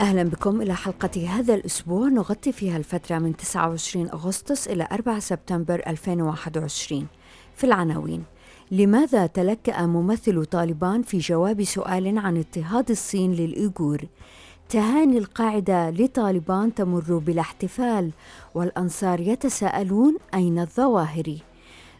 أهلا بكم إلى حلقة هذا الأسبوع نغطي فيها الفترة من 29 أغسطس إلى 4 سبتمبر 2021. في العناوين: لماذا تلكأ ممثل طالبان في جواب سؤال عن اضطهاد الصين للإيغور؟ تهاني القاعدة لطالبان تمر بلا احتفال، والأنصار يتساءلون أين الظواهري؟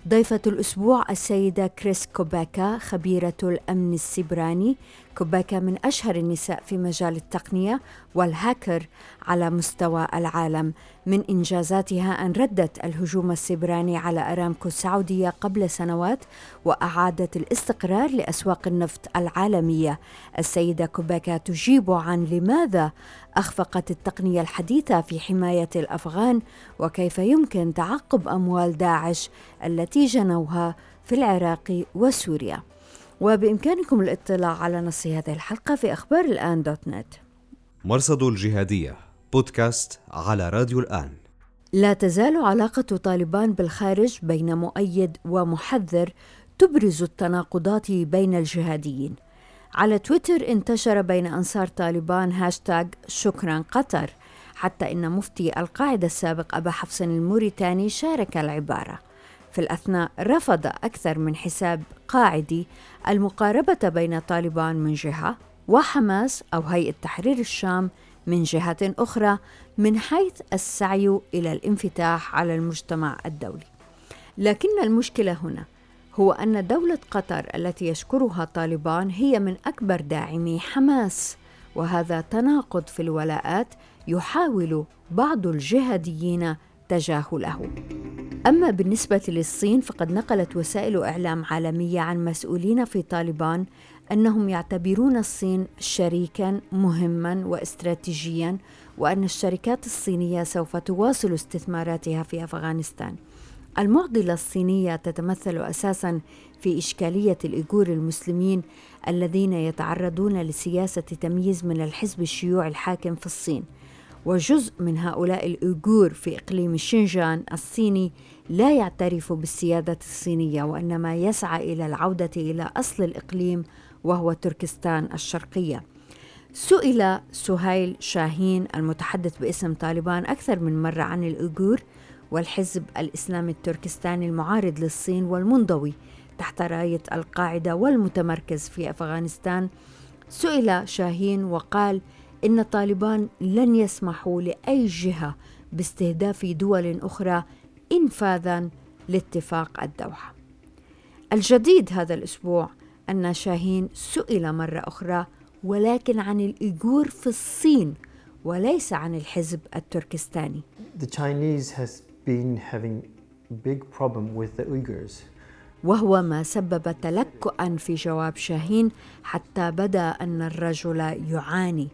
ضيفة الأسبوع السيدة كريس كوبيكا، خبيرة الأمن السيبراني. كوبيكا من أشهر النساء في مجال التقنية والهاكر على مستوى العالم، من إنجازاتها أن ردت الهجوم السيبراني على أرامكو السعودية قبل سنوات وأعادت الاستقرار لأسواق النفط العالمية. السيدة كوبيكا تجيب عن لماذا أخفقت التقنية الحديثة في حماية الأفغان، وكيف يمكن تعقب أموال داعش التي جنوها في العراق وسوريا. وبإمكانكم الاطلاع على نص هذه الحلقة في أخبار الآن .net. مرصد الجهادية، بودكاست على راديو الآن. لا تزال علاقة طالبان بالخارج بين مؤيد ومحذر تبرز التناقضات بين الجهاديين. على تويتر انتشر بين أنصار طالبان هاشتاغ شكرا قطر، حتى إن مفتي القاعدة السابق أبا حفص الموريتاني شارك العبارة. في الأثناء رفض أكثر من حساب قاعدي المقاربة بين طالبان من جهة وحماس أو هيئة تحرير الشام من جهة أخرى، من حيث السعي إلى الانفتاح على المجتمع الدولي. لكن المشكلة هنا هو أن دولة قطر التي يشكرها طالبان هي من أكبر داعمي حماس، وهذا تناقض في الولاءات يحاول بعض الجهاديين تجاهله. أما بالنسبة للصين، فقد نقلت وسائل إعلام عالمية عن مسؤولين في طالبان أنهم يعتبرون الصين شريكاً مهماً واستراتيجياً، وأن الشركات الصينية سوف تواصل استثماراتها في أفغانستان. المعضلة الصينية تتمثل أساساً في إشكالية الإيغور المسلمين الذين يتعرضون لسياسة تمييز من الحزب الشيوعي الحاكم في الصين، وجزء من هؤلاء الإيغور في إقليم شينجان الصيني لا يعترف بالسيادة الصينية، وإنما يسعى إلى العودة إلى أصل الإقليم وهو تركستان الشرقية. سئل سهيل شاهين المتحدث باسم طالبان أكثر من مرة عن الإيغور والحزب الإسلامي التركستاني المعارض للصين والمنضوي تحت راية القاعدة والمتمركز في أفغانستان. سئل شاهين وقال إن طالبان لن يسمحوا لأي جهة باستهداف دول أخرى إنفاذاً لاتفاق الدوحة. الجديد هذا الأسبوع أن شاهين سئل مرة أخرى، ولكن عن الإيغور في الصين وليس عن الحزب التركستاني. وهو ما سبب تلكؤاً في جواب شاهين، حتى بدأ أن الرجل يعاني.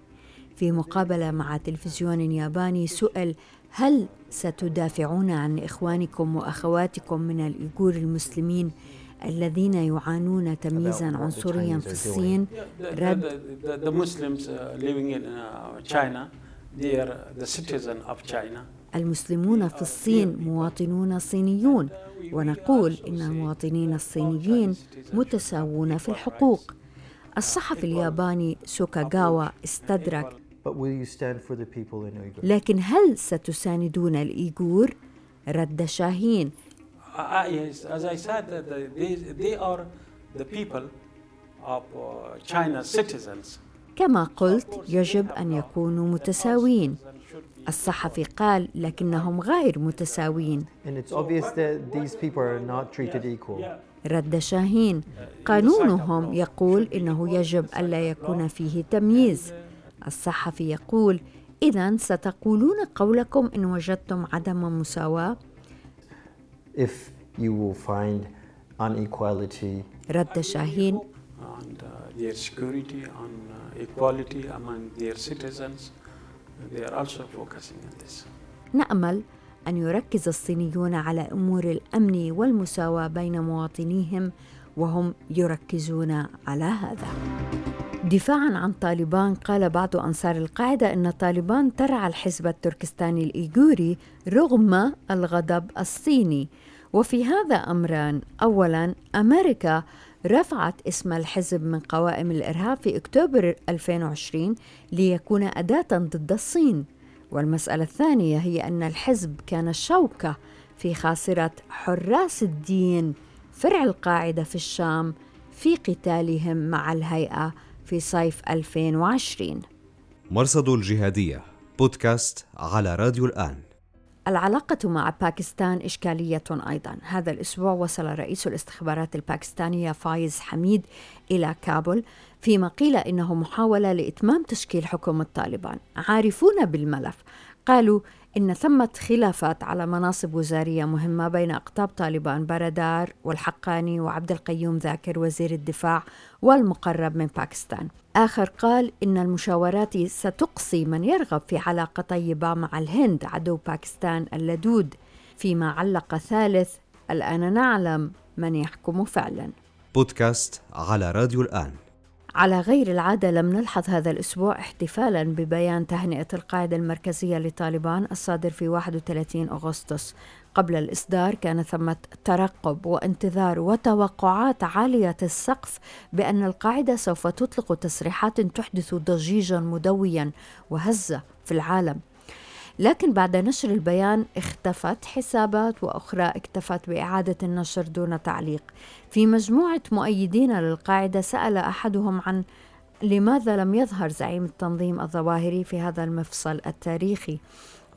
في مقابلة مع تلفزيون ياباني سئل، هل ستدافعون عن إخوانكم وأخواتكم من الإيغور المسلمين الذين يعانون تمييزاً عنصرياً في الصين؟ رد: المسلمون في الصين مواطنون صينيون، ونقول إن المواطنين الصينيين متساوون في الحقوق. الصحفي الياباني سوكاجاوا استدرك، لكن هل ستساندون الإيغور؟ رد شاهين، كما قلت يجب أن يكونوا متساوين. الصحفي قال، لكنهم غير متساويين. رد شاهين، قانونهم يقول إنه يجب ألا يكون فيه تمييز. الصحفي يقول، إذن ستقولون قولكم إن وجدتم عدم مساواة؟ رد شاهين، نأمل أن يركز الصينيون على أمور الأمن والمساواة بين مواطنيهم وهم يركزون على هذا. دفاعاً عن طالبان، قال بعض أنصار القاعدة إن طالبان ترعى الحزب التركستاني الإيغوري رغم الغضب الصيني، وفي هذا أمران. أولاً، أمريكا رفعت اسم الحزب من قوائم الإرهاب في أكتوبر 2020 ليكون أداة ضد الصين، والمسألة الثانية هي أن الحزب كان شوكة في خاصرة حراس الدين فرع القاعدة في الشام في قتالهم مع الهيئة في صيف 2020. مرصد الجهادية، بودكاست على راديو الآن. العلاقة مع باكستان إشكالية أيضاً. هذا الأسبوع وصل رئيس الاستخبارات الباكستانية فايز حميد إلى كابول، فيما قيل إنه محاولة لإتمام تشكيل حكومة طالبان. عارفون بالملف قالوا إن ثمة خلافات على مناصب وزارية مهمة بين أقطاب طالبان، بردار والحقاني وعبد القيوم ذاكر وزير الدفاع والمقرب من باكستان. آخر قال إن المشاورات ستقصي من يرغب في علاقة طيبة مع الهند عدو باكستان اللدود، فيما علق ثالث: الآن نعلم من يحكم فعلا. بودكاست على راديو الآن. على غير العادة لم نلحظ هذا الأسبوع احتفالاً ببيان تهنئة القاعدة المركزية لطالبان الصادر في 31 أغسطس. قبل الإصدار كان ثمة ترقب وانتظار وتوقعات عالية السقف بأن القاعدة سوف تطلق تصريحات تحدث ضجيجاً مدوياً وهزة في العالم، لكن بعد نشر البيان اختفت حسابات وأخرى اكتفت بإعادة النشر دون تعليق. في مجموعة مؤيدين للقاعدة سأل أحدهم عن لماذا لم يظهر زعيم التنظيم الظواهري في هذا المفصل التاريخي،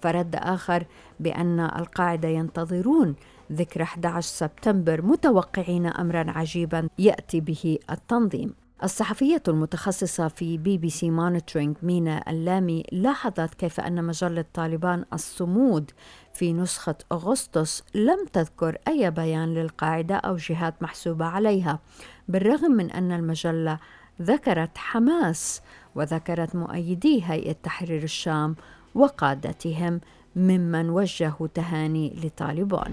فرد آخر بأن القاعدة ينتظرون ذكرى 11 سبتمبر متوقعين أمرا عجيبا يأتي به التنظيم. الصحفية المتخصصة في BBC مونيتورينج مينا اللامي لاحظت كيف أن مجلة طالبان الصمود في نسخة أغسطس لم تذكر أي بيان للقاعدة أو جهات محسوبة عليها، بالرغم من أن المجلة ذكرت حماس وذكرت مؤيدي هيئة تحرير الشام وقادتهم ممن وجهوا تهاني لطالبان.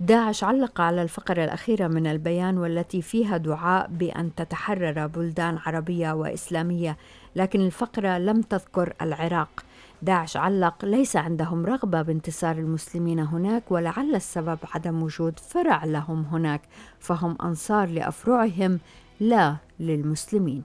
داعش علق على الفقرة الأخيرة من البيان والتي فيها دعاء بأن تتحرر بلدان عربية وإسلامية، لكن الفقرة لم تذكر العراق. داعش علق: ليس عندهم رغبة بانتصار المسلمين هناك، ولعل السبب عدم وجود فرع لهم هناك، فهم أنصار لأفرعهم لا للمسلمين.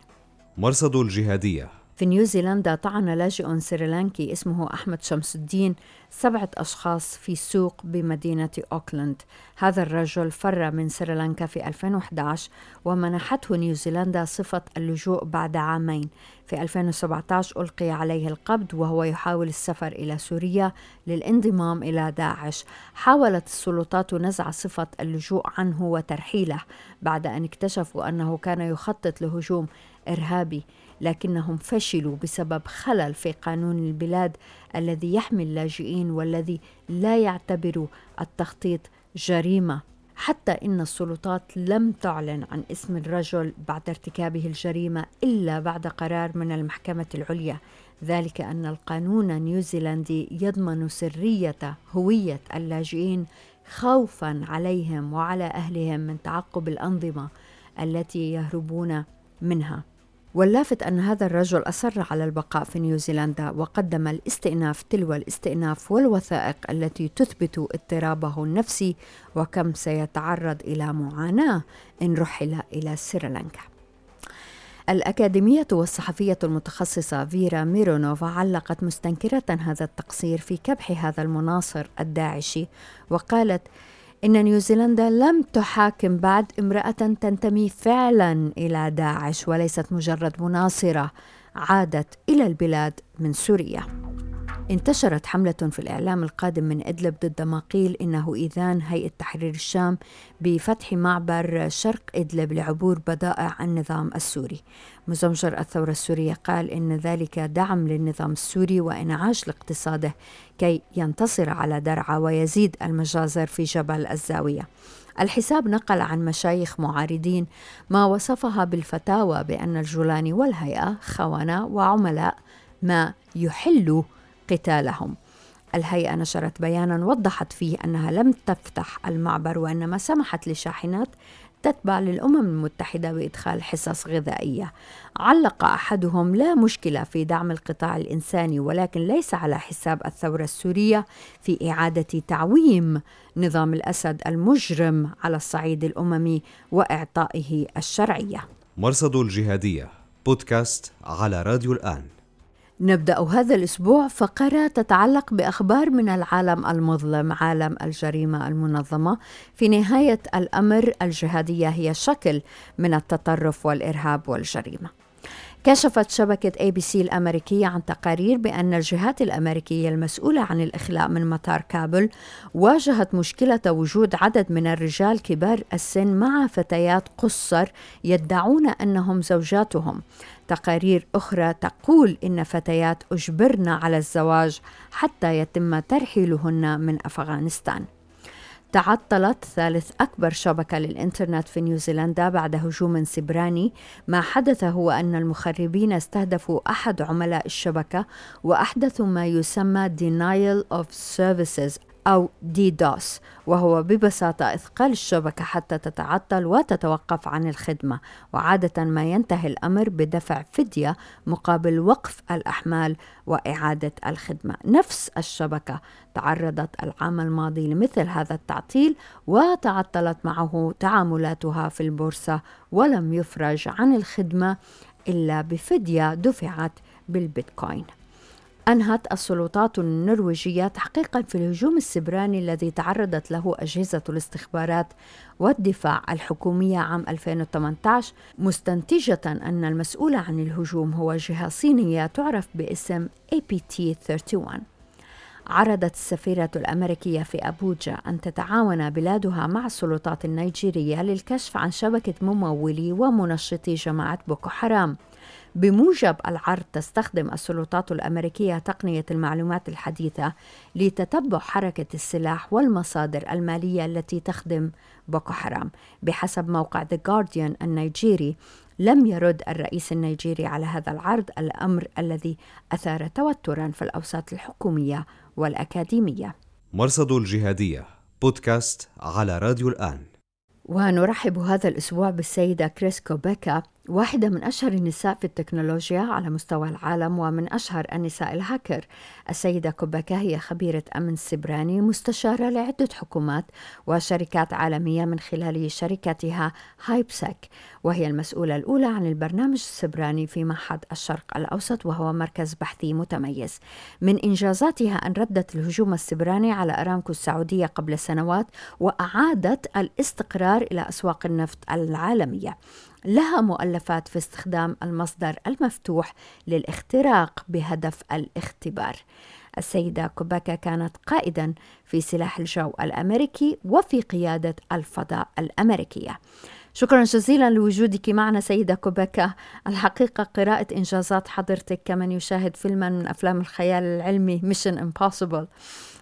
مرصد الجهادية. في نيوزيلندا طعن لاجئ سريلانكي اسمه أحمد شمس الدين 7 أشخاص في سوق بمدينة أوكلاند. هذا الرجل فر من سريلانكا في 2011 ومنحته نيوزيلندا صفة اللجوء بعد عامين. في 2017 ألقي عليه القبض وهو يحاول السفر إلى سوريا للانضمام إلى داعش. حاولت السلطات نزع صفة اللجوء عنه وترحيله بعد أن اكتشفوا أنه كان يخطط لهجوم إرهابي، لكنهم فشلوا بسبب خلل في قانون البلاد الذي يحمي اللاجئين والذي لا يعتبر التخطيط جريمة، حتى إن السلطات لم تعلن عن اسم الرجل بعد ارتكابه الجريمة إلا بعد قرار من المحكمة العليا، ذلك أن القانون النيوزيلندي يضمن سرية هوية اللاجئين خوفاً عليهم وعلى أهلهم من تعقب الأنظمة التي يهربون منها. واللافت أن هذا الرجل أصر على البقاء في نيوزيلندا وقدم الاستئناف تلو الاستئناف والوثائق التي تثبت اضطرابه النفسي وكم سيتعرض إلى معاناة إن رحل إلى سريلانكا. الأكاديمية والصحفية المتخصصة فيرا ميرونوفا علقت مستنكرة هذا التقصير في كبح هذا المناصر الداعشي، وقالت إن نيوزيلندا لم تحاكم بعد امرأة تنتمي فعلا إلى داعش وليست مجرد مناصرة عادت إلى البلاد من سوريا. انتشرت حملة في الإعلام القادم من إدلب ضد ما قيل إنه إذان هيئة تحرير الشام بفتح معبر شرق إدلب لعبور بضائع النظام السوري. مزمجر الثورة السورية قال إن ذلك دعم للنظام السوري وإنعاش لاقتصاده كي ينتصر على درعا ويزيد المجازر في جبل الزاوية. الحساب نقل عن مشايخ معارضين ما وصفها بالفتاوى بأن الجولاني والهيئة خونة وعملاء ما يحلوا قتالهم. الهيئة نشرت بيانا وضحت فيه أنها لم تفتح المعبر، وإنما سمحت لشاحنات تتبع للأمم المتحدة بإدخال حصص غذائية. علق أحدهم: لا مشكلة في دعم القطاع الإنساني، ولكن ليس على حساب الثورة السورية في إعادة تعويم نظام الأسد المجرم على الصعيد الأممي وإعطائه الشرعية. مرصد الجهادية، بودكاست على راديو الآن. نبدأ هذا الأسبوع فقرة تتعلق بأخبار من العالم المظلم، عالم الجريمة المنظمة. في نهاية الأمر الجهادية هي شكل من التطرف والإرهاب والجريمة. كشفت شبكة ABC الأمريكية عن تقارير بأن الجهات الأمريكية المسؤولة عن الإخلاء من مطار كابل واجهت مشكلة وجود عدد من الرجال كبار السن مع فتيات قصر يدعون أنهم زوجاتهم. تقارير أخرى تقول إن فتيات أجبرن على الزواج حتى يتم ترحيلهن من أفغانستان. تعطلت ثالث أكبر شبكة للإنترنت في نيوزيلندا بعد هجوم سبراني. ما حدث هو أن المخربين استهدفوا أحد عملاء الشبكة وأحدثوا ما يسمى Denial of Services أو DDoS، وهو ببساطة إثقال الشبكة حتى تتعطل وتتوقف عن الخدمة، وعادة ما ينتهي الأمر بدفع فدية مقابل وقف الأحمال وإعادة الخدمة. نفس الشبكة تعرضت العام الماضي لمثل هذا التعطيل وتعطلت معه تعاملاتها في البورصة، ولم يفرج عن الخدمة إلا بفدية دفعت بالبيتكوين. أنهت السلطات النرويجية تحقيقا في الهجوم السبراني الذي تعرضت له أجهزة الاستخبارات والدفاع الحكومية عام 2018، مستنتجة أن المسؤول عن الهجوم هو جهة صينية تعرف باسم APT 31. عرضت السفيرة الأمريكية في أبوجا أن تتعاون بلادها مع السلطات النيجيرية للكشف عن شبكة ممولي ومنشطي جماعة بوكو حرام. بموجب العرض، تستخدم السلطات الأمريكية تقنية المعلومات الحديثة لتتبع حركة السلاح والمصادر المالية التي تخدم بوكو حرام. بحسب موقع The Guardian النيجيري، لم يرد الرئيس النيجيري على هذا العرض، الأمر الذي أثار توتراً في الأوساط الحكومية والأكاديمية. مرصد الجهادية، بودكاست على راديو الآن. ونرحب هذا الأسبوع بالسيدة كريس كوبيكا، واحدة من أشهر النساء في التكنولوجيا على مستوى العالم ومن أشهر النساء الهاكر. السيدة كوبيكا هي خبيرة أمن سبراني، مستشارة لعدة حكومات وشركات عالمية من خلال شركتها هايبساك، وهي المسؤولة الأولى عن البرنامج السبراني في معهد الشرق الأوسط، وهو مركز بحثي متميز. من إنجازاتها أن ردت الهجوم السبراني على أرامكو السعودية قبل سنوات وأعادت الاستقرار إلى أسواق النفط العالمية. لها مؤلفات في استخدام المصدر المفتوح للاختراق بهدف الاختبار. السيدة كوبيكا كانت قائدا في سلاح الجو الأمريكي وفي قيادة الفضاء الأمريكية. شكرا جزيلا لوجودك معنا سيدة كوبيكا. الحقيقة قراءة إنجازات حضرتك كمن يشاهد فيلما من أفلام الخيال العلمي Mission Impossible.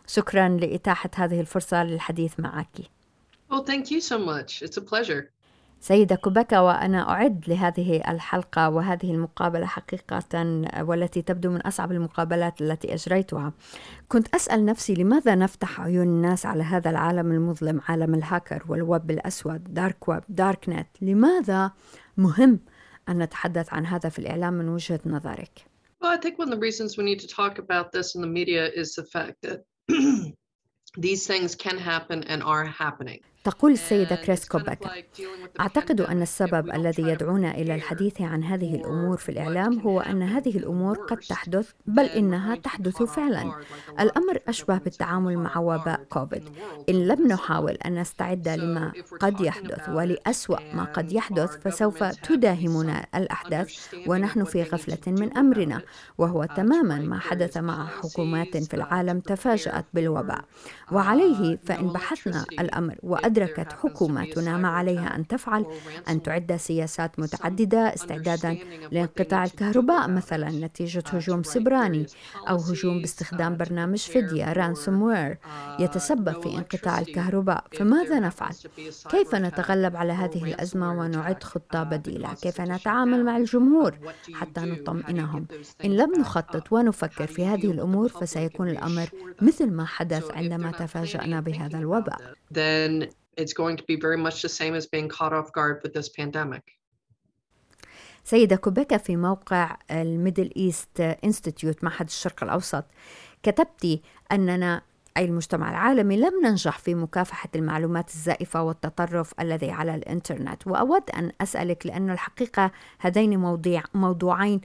شكرا لإتاحة هذه الفرصة للحديث معك. Well, thank you so much. It's a pleasure. سيدة كوبيكا، وأنا أعد لهذه الحلقة وهذه المقابلة حقيقة، والتي تبدو من أصعب المقابلات التي أجريتها. كنت أسأل نفسي لماذا نفتح عيون الناس على هذا العالم المظلم، عالم الهاكر والويب الأسود، دارك ويب، دارك نت. لماذا مهم أن نتحدث عن هذا في الإعلام من وجهة نظرك؟ Well, I think one of the reasons we need to talk about this in the media is the fact that these things can happen and are happening. تقول السيدة كريس كوبيكا: أعتقد أن السبب الذي يدعونا إلى الحديث عن هذه الأمور في الإعلام هو أن هذه الأمور قد تحدث، بل إنها تحدث فعلا. الأمر أشبه بالتعامل مع وباء كوفيد، إن لم نحاول أن نستعد لما قد يحدث ولأسوأ ما قد يحدث فسوف تداهمنا الأحداث ونحن في غفلة من أمرنا، وهو تماما ما حدث مع حكومات في العالم تفاجأت بالوباء. وعليه فإن بحثنا الأمر وأدركنا أدركت حكوماتنا ما عليها أن تفعل أن تعد سياسات متعددة استعدادا لانقطاع الكهرباء مثلا نتيجة هجوم سبراني أو هجوم باستخدام برنامج فدية رانسوموير يتسبب في انقطاع الكهرباء. فماذا نفعل؟ كيف نتغلب على هذه الأزمة ونعد خطة بديلة؟ كيف نتعامل مع الجمهور حتى نطمئنهم؟ إن لم نخطط ونفكر في هذه الأمور فسيكون الأمر مثل ما حدث عندما تفاجأنا بهذا الوباء. سيدة كوبيكا، في موقع الميدل إيست إنستيتيوت معهد الشرق الأوسط كتبتي أننا أي المجتمع العالمي لم ننجح في مكافحة المعلومات الزائفة والتطرف الذي على الإنترنت، وأود أن أسألك لأن الحقيقة هذين موضوعين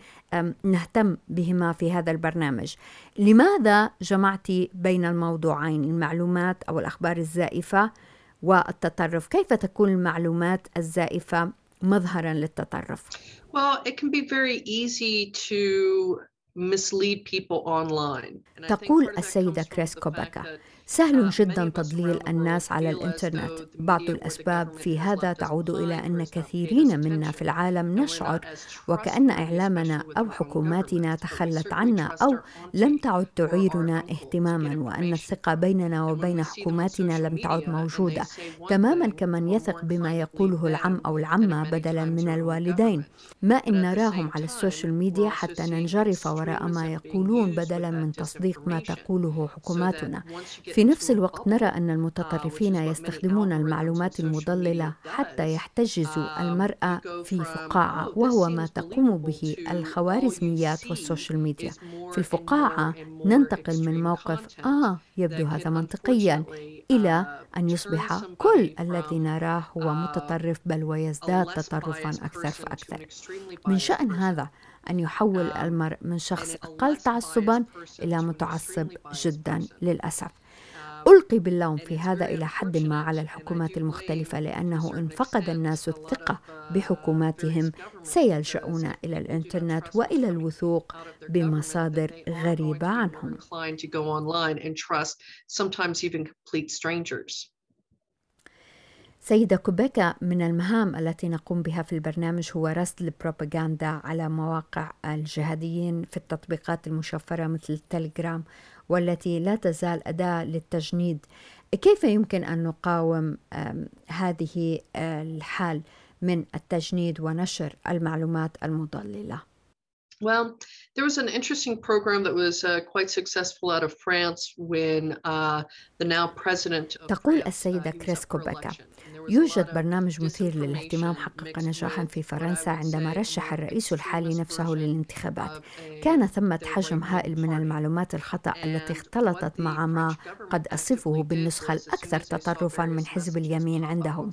نهتم بهما في هذا البرنامج. لماذا جمعتي بين الموضوعين، المعلومات أو الأخبار الزائفة والتطرف؟ كيف تكون المعلومات الزائفة مظهراً للتطرف؟ Well, it can be very easy to تقول السيدة كريس كوبيكا، سهل جدا تضليل الناس على الإنترنت. بعض الأسباب في هذا تعود إلى أن كثيرين منا في العالم نشعر وكأن إعلامنا أو حكوماتنا تخلت عنا أو لم تعد تعيرنا اهتماما، وأن الثقة بيننا وبين حكوماتنا لم تعد موجودة، تماما كمن يثق بما يقوله العم أو العمة بدلا من الوالدين. ما إن نراهم على السوشيال ميديا حتى ننجرف وراء ما يقولون بدلا من تصديق ما تقوله حكوماتنا. في نفس الوقت نرى أن المتطرفين يستخدمون المعلومات المضللة حتى يحتجزوا المرأة في فقاعة، وهو ما تقوم به الخوارزميات والسوشيال ميديا. في الفقاعة ننتقل من موقف يبدو هذا منطقيا إلى أن يصبح كل الذي نراه هو متطرف، بل ويزداد تطرفا أكثر فأكثر. من شأن هذا أن يحول المرء من شخص أقل تعصبا إلى متعصب جدا للأسف. ألقي باللوم في هذا إلى حد ما على الحكومات المختلفة، لأنه إن فقد الناس الثقة بحكوماتهم سيلجأون إلى الإنترنت وإلى الوثوق بمصادر غريبة عنهم. سيدة كوبيكا، من المهام التي نقوم بها في البرنامج هو رصد البروباغندا على مواقع الجهاديين في التطبيقات المشفرة مثل التليجرام، والتي لا تزال أداة للتجنيد. كيف يمكن أن نقاوم هذه الحال من التجنيد ونشر المعلومات المضللة؟ Well, there was an interesting program that was quite successful out of France when the now president of تقول السيدة كريس كوبيكا، يوجد برنامج مثير للاهتمام حقق نجاحا في فرنسا عندما رشح الرئيس الحالي نفسه للانتخابات. كان ثمة حجم هائل من المعلومات الخطأ التي اختلطت مع ما قد أصفه بالنسخة الأكثر تطرفا من حزب اليمين عندهم.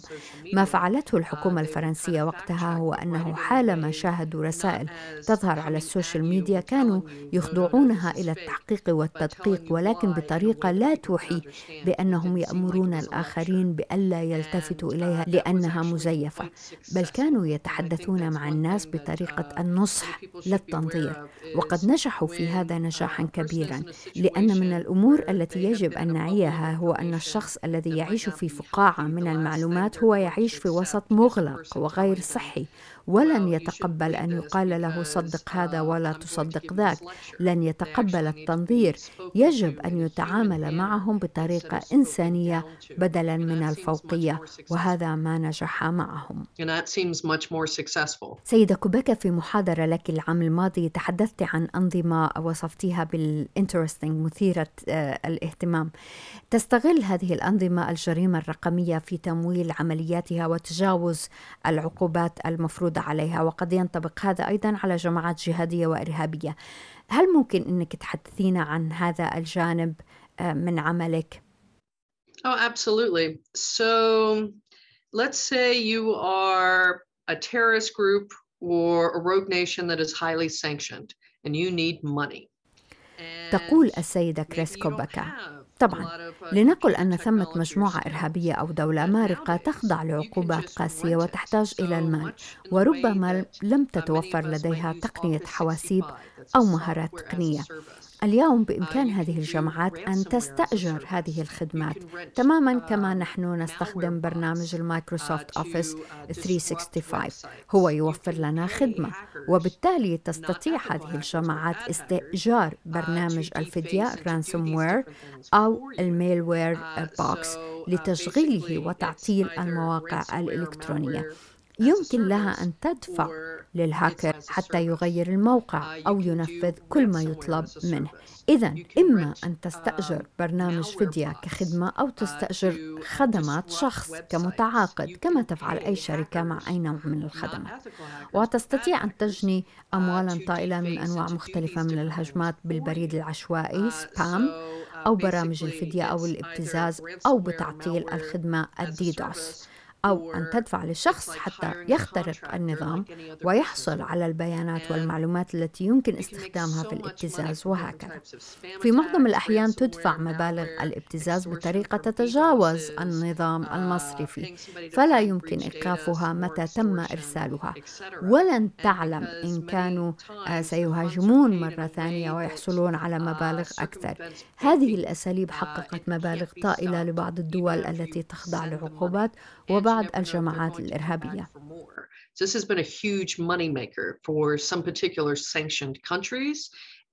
ما فعلته الحكومة الفرنسية وقتها هو أنه حالما شاهدوا رسائل تظهر على السوشيال ميديا كانوا يخضعونها إلى التحقيق والتدقيق، ولكن بطريقة لا توحي بأنهم يأمرون الآخرين بألا يلتفتوا إليها لأنها مزيفة، بل كانوا يتحدثون مع الناس بطريقة النصح للتنظير. وقد نجحوا في هذا نجاحا كبيرا، لأن من الأمور التي يجب أن نعيها هو أن الشخص الذي يعيش في فقاعة من المعلومات هو يعيش في وسط مغلق وغير صحي، ولن يتقبل أن يقال له صدق هذا ولا تصدق ذاك، لن يتقبل التنظير. يجب أن يتعامل معهم بطريقة إنسانية بدلا من الفوقية، وهذا ما نجح معهم. سيدة كوبيكا، في محاضرة لك العام الماضي تحدثت عن أنظمة وصفتيها بالإنترستينج مثيرة الاهتمام. تستغل هذه الأنظمة الجريمة الرقمية في تمويل عملياتها وتجاوز العقوبات المفروضة عليها، وقد ينطبق هذا أيضا على جماعات جهادية وإرهابية. هل ممكن أنك تحدثينا عن هذا الجانب من عملك؟ Absolutely. So let's say you are a terrorist group or a rogue nation that is highly sanctioned and you need money. تقول السيدة كريس كوبيكا، طبعا لنقل أن ثمة مجموعة إرهابية أو دولة مارقة تخضع لعقوبات قاسية وتحتاج إلى المال، وربما لم تتوفر لديها تقنية حواسيب أو مهارات تقنية. اليوم بإمكان هذه الجماعات أن تستأجر هذه الخدمات تماماً كما نحن نستخدم برنامج المايكروسوفت أوفيس 365. هو يوفر لنا خدمة، وبالتالي تستطيع هذه الجماعات استئجار برنامج الفدية رانسوموير أو الميلوير بوكس لتشغيله وتعطيل المواقع الإلكترونية. يمكن لها أن تدفع للهاكر حتى يغير الموقع أو ينفذ كل ما يطلب منه. إذن إما أن تستأجر برنامج فدية كخدمة أو تستأجر خدمات شخص كمتعاقد كما تفعل أي شركة مع أي نوع من الخدمات. وتستطيع أن تجني أموالا طائلة من أنواع مختلفة من الهجمات بالبريد العشوائي سبام أو برامج الفدية أو الابتزاز أو بتعطيل الخدمة الDDoS، أو أن تدفع لشخص حتى يخترق النظام ويحصل على البيانات والمعلومات التي يمكن استخدامها في الابتزاز وهكذا. في معظم الأحيان تدفع مبالغ الابتزاز بطريقة تتجاوز النظام المصرفي، فلا يمكن إيقافها متى تم إرسالها، ولن تعلم إن كانوا سيهاجمون مرة ثانية ويحصلون على مبالغ أكثر. هذه الأساليب حققت مبالغ طائلة لبعض الدول التي تخضع لعقوبات وبعض الجماعات الإرهابية. This has been a huge money maker for some particular sanctioned countries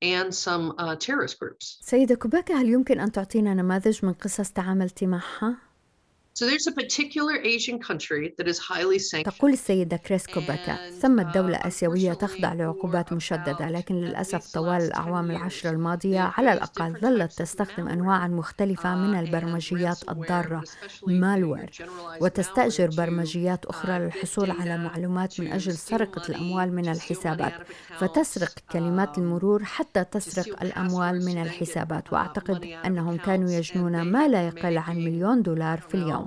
and some terrorist groups. سيدة كوبيكا، هل يمكن أن تعطينا نماذج من قصص تعاملتي معها؟ So there's a particular Asian country that is highly sanctioned. تقول السيدة كريس كوبيكا: ثمة دولة آسيوية تخضع لعقوبات مشددة، لكن للأسف طوال الأعوام العشر الماضية على الأقل ظلت تستخدم أنواعا مختلفة من البرمجيات الضارة مالوير، وتستأجر برمجيات أخرى للحصول على معلومات من أجل سرقة الأموال من الحسابات، فتسرق كلمات المرور حتى تسرق الأموال من الحسابات. وأعتقد أنهم كانوا يجنون ما لا يقل عن $1,000,000 في اليوم.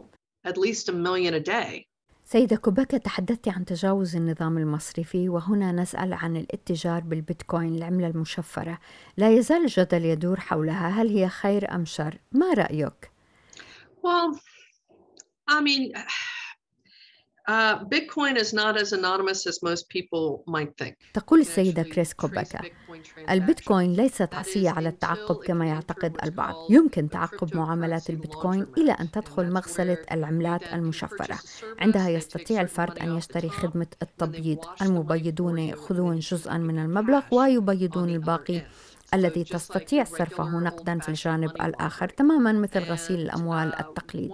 At least $1,000,000 a day. سيدة كوبيكا، تحدثت عن تجاوز النظام المصرفي، وهنا نسأل عن الاتجار بالبيتكوين، العملة المشفرة. لا يزال الجدل يدور حولها، هل هي خير أم شر؟ ما رأيك؟ Well, I mean, Bitcoin is not as anonymous as most people might think. تقول السيدة كريس كوبيكا: البيتكوين ليست عصية على التعقب كما يعتقد البعض. يمكن تعقب معاملات البيتكوين إلى أن تدخل مغسلة العملات المشفرة. عندها يستطيع الفرد أن يشتري خدمة التبييض. المبيضون يأخذون جزءاً من المبلغ ويبيضون الباقي الذي تستطيع صرفه نقداً في الجانب الآخر، تماماً مثل غسيل الأموال التقليدي.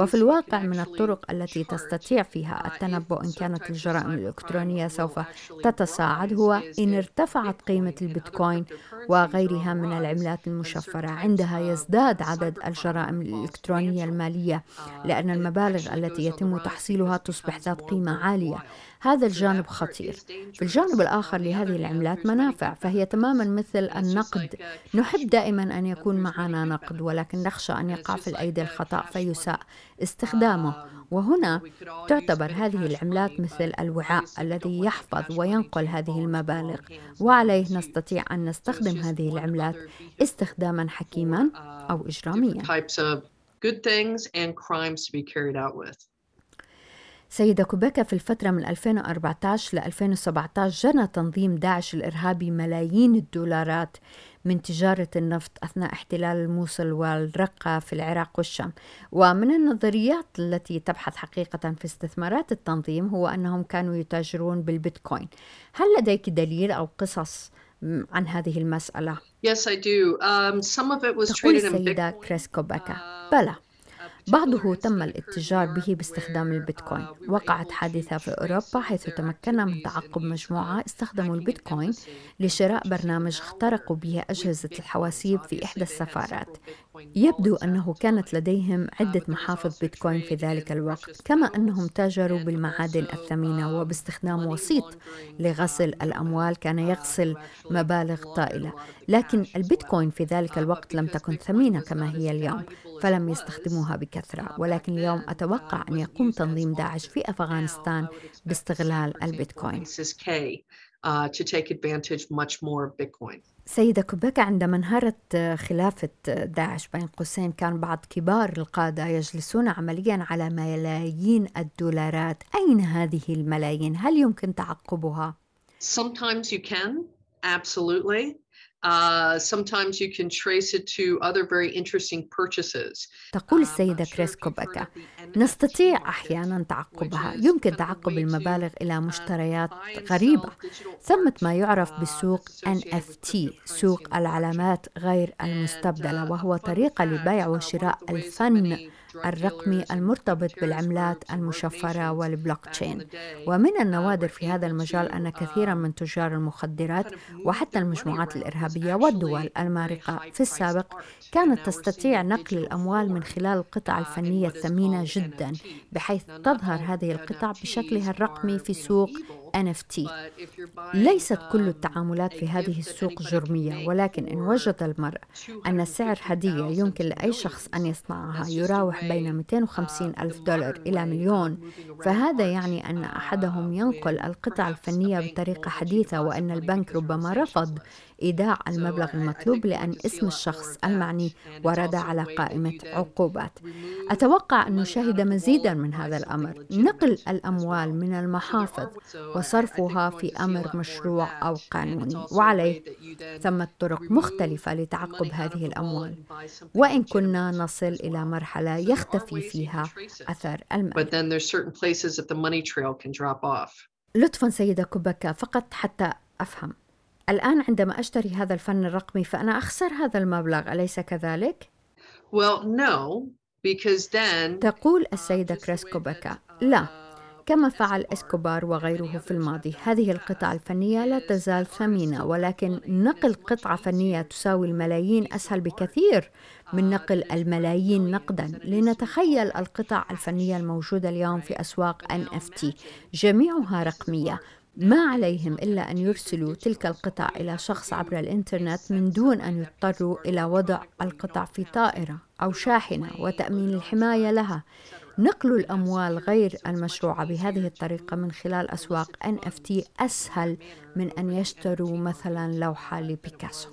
وفي الواقع من الطرق التي تستطيع فيها التنبؤ إن كانت الجرائم الإلكترونية سوف تتصاعد هو إن ارتفعت قيمة البيتكوين وغيرها من العملات المشفرة. عندها يزداد عدد الجرائم الإلكترونية المالية، لأن المبالغ التي يتم تحصيلها تصبح ذات قيمة عالية. هذا الجانب خطير. في الجانب الآخر لهذه العملات منافع، فهي تماماً مثل النقد. نحب دائماً أن يكون معنا نقد، ولكن نخشى أن يقع في الأيدي الخطأ فيساء استخدامه. وهنا تعتبر هذه العملات مثل الوعاء الذي يحفظ وينقل هذه المبالغ، وعليه نستطيع أن نستخدم هذه العملات استخداماً حكيماً أو إجرامياً. سيدة كوبيكا، في الفترة من 2014 ل 2017 جنى تنظيم داعش الإرهابي ملايين الدولارات من تجارة النفط أثناء احتلال الموصل والرقة في العراق والشام. ومن النظريات التي تبحث حقيقة في استثمارات التنظيم هو أنهم كانوا يتاجرون بالبيتكوين. هل لديك دليل أو قصص عن هذه المسألة؟ تقول السيدة كريس كوبيكا: بلى، بعضه تم الاتجار به باستخدام البيتكوين. وقعت حادثة في أوروبا حيث تمكنا من تعقب مجموعة استخدموا البيتكوين لشراء برنامج اخترقوا به أجهزة الحواسيب في إحدى السفارات. يبدو أنه كانت لديهم عدة محافظ بيتكوين في ذلك الوقت، كما أنهم تاجروا بالمعادن الثمينة، وباستخدام وسيط لغسل الأموال كان يغسل مبالغ طائلة. لكن البيتكوين في ذلك الوقت لم تكن ثمينة كما هي اليوم، فلم يستخدموها بكثرة. ولكن اليوم أتوقع أن يقوم تنظيم داعش في أفغانستان باستغلال البيتكوين. سيدة كوبيكا، عندما انهارت خلافة داعش بين قوسين كان بعض كبار القادة يجلسون عمليا على ملايين الدولارات. أين هذه الملايين؟ هل يمكن تعقبها؟ sometimes you can trace it to other very interesting purchases. تقول السيدة كريس كوبيكا: نستطيع أحياناً تعقبها. يمكن تعقب المبالغ إلى مشتريات غريبة. ثمة ما يعرف بسوق NFT، سوق العلامات غير المستبدلة، وهو طريقة لبيع وشراء الفن الرقمي المرتبط بالعملات المشفرة والبلوك تشين. ومن النوادر في هذا المجال أن كثيرا من تجار المخدرات وحتى المجموعات الإرهابية والدول المارقة في السابق كانت تستطيع نقل الأموال من خلال القطع الفنية الثمينة جدا، بحيث تظهر هذه القطع بشكلها الرقمي في سوق NFT. ليست كل التعاملات في هذه السوق جرمية، ولكن إن وجد المرء أن سعر هدية يمكن لأي شخص أن يصنعها يراوح بين 250 ألف دولار إلى مليون، فهذا يعني أن أحدهم ينقل القطع الفنية بطريقة حديثة، وأن البنك ربما رفض إيداع المبلغ المطلوب لأن اسم الشخص المعني ورد على قائمة عقوبات. أتوقع أن نشاهد مزيدا من هذا الأمر، نقل الأموال من المحافظ وصرفها في أمر مشروع أو قانوني، وعليه ثمة طرق مختلفة لتعقب هذه الأموال، وإن كنا نصل إلى مرحلة يختفي فيها أثر المال. لطفا سيدة كوبيكا، فقط حتى أفهم، الآن عندما أشتري هذا الفن الرقمي فأنا أخسر هذا المبلغ، أليس كذلك؟ تقول السيدة كريس كوبيكا: لا، كما فعل إسكوبار وغيره في الماضي، هذه القطع الفنية لا تزال ثمينة، ولكن نقل قطعة فنية تساوي الملايين أسهل بكثير من نقل الملايين نقداً. لنتخيل القطع الفنية الموجودة اليوم في أسواق NFT، جميعها رقمية، ما عليهم إلا أن يرسلوا تلك القطع إلى شخص عبر الإنترنت من دون أن يضطروا إلى وضع القطع في طائرة أو شاحنة وتأمين الحماية لها. نقل الأموال غير المشروعة بهذه الطريقة من خلال أسواق NFT أسهل من أن يشتروا مثلا لوحة لبيكاسو.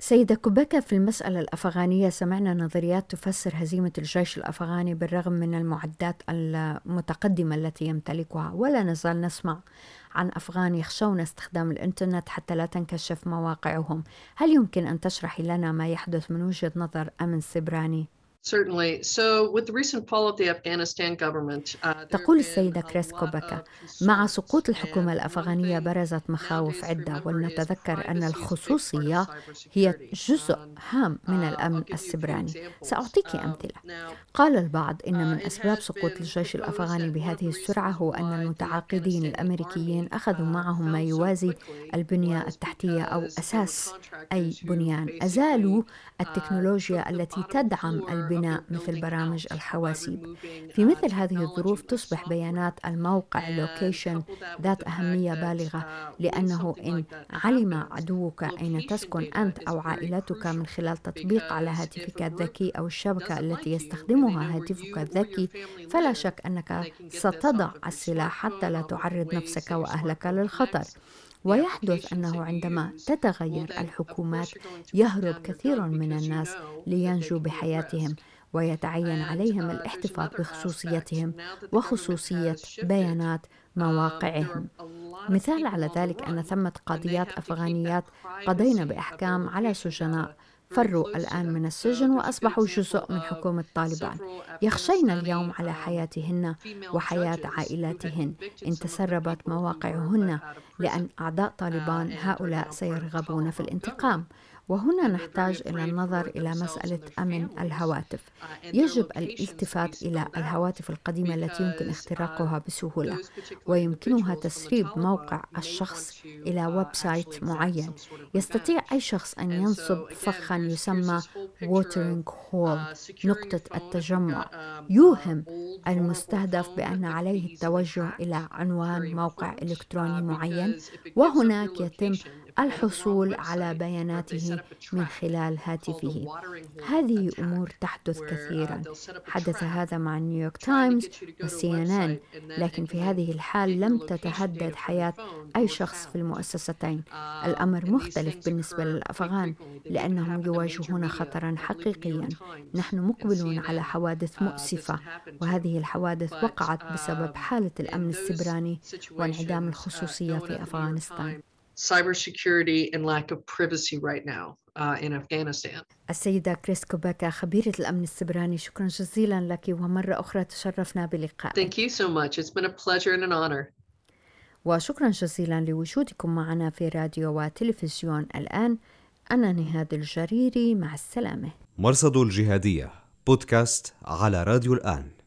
سيدة كوبيكا، في المسألة الأفغانية سمعنا نظريات تفسر هزيمة الجيش الأفغاني بالرغم من المعدات المتقدمة التي يمتلكها، ولا نزال نسمع عن أفغان يخشون استخدام الإنترنت حتى لا تنكشف مواقعهم. هل يمكن أن تشرحي لنا ما يحدث من وجهة نظر أمن سيبراني؟ تقول السيدة كريس كوبيكا: مع سقوط الحكومة الأفغانية برزت مخاوف عدة، ولنتذكر أن الخصوصية هي جزء هام من الأمن السيبراني. سأعطيك أمثلة. قال البعض إن من أسباب سقوط الجيش الأفغاني بهذه السرعة هو أن المتعاقدين الأمريكيين أخذوا معهم ما يوازي البنية التحتية أو أساس أي بنيان، أزالوا التكنولوجيا التي تدعم البناء مثل برامج الحواسيب. في مثل هذه الظروف تصبح بيانات الموقع لوكيشن ذات أهمية بالغة، لأنه إن علم عدوك أين تسكن أنت أو عائلتك من خلال تطبيق على هاتفك الذكي أو الشبكة التي يستخدمها هاتفك الذكي، فلا شك أنك ستضع السلاح حتى لا تعرض نفسك وأهلك للخطر. ويحدث أنه عندما تتغير الحكومات يهرب كثير من الناس لينجوا بحياتهم، ويتعين عليهم الاحتفاظ بخصوصيتهم وخصوصية بيانات مواقعهم. مثال على ذلك أن ثمة قاضيات أفغانيات قضينا بأحكام على سجناء فروا الآن من السجن وأصبحوا جزء من حكومة طالبان. يخشين اليوم على حياتهن وحياة عائلاتهن إن تسربت مواقعهن، لأن أعداء طالبان هؤلاء سيرغبون في الانتقام. وهنا نحتاج إلى النظر إلى مسألة أمن الهواتف. يجب الالتفات إلى الهواتف القديمة التي يمكن اختراقها بسهولة، ويمكنها تسريب موقع الشخص إلى ويب سايت معين. يستطيع أي شخص أن ينصب فخا يسمى watering hole، نقطة التجمع، يوهم المستهدف بأن عليه التوجه إلى عنوان موقع إلكتروني معين، وهناك يتم الحصول على بياناته من خلال هاتفه. هذه أمور تحدث كثيرا، حدث هذا مع نيويورك تايمز والCNN، لكن في هذه الحال لم تتهدد حياة أي شخص في المؤسستين. الأمر مختلف بالنسبة للأفغان لأنهم يواجهون خطرا حقيقيا. نحن مقبلون على حوادث مؤسفة، وهذه الحوادث وقعت بسبب حالة الأمن السيبراني وانعدام الخصوصية في أفغانستان. cybersecurity and lack of privacy right now in Afghanistan. السيدة كريس كوبيكا خبيرة الأمن السبراني، شكرا جزيلا لك ومرة أخرى تشرفنا بلقائك. Thank you so much. It's been a pleasure and an honor. وشكرا جزيلا لوجودكم معنا في راديو وتلفزيون الآن. أنا نهاد الجريري، مع السلامة. مرصد الجهادية بودكاست على راديو الآن.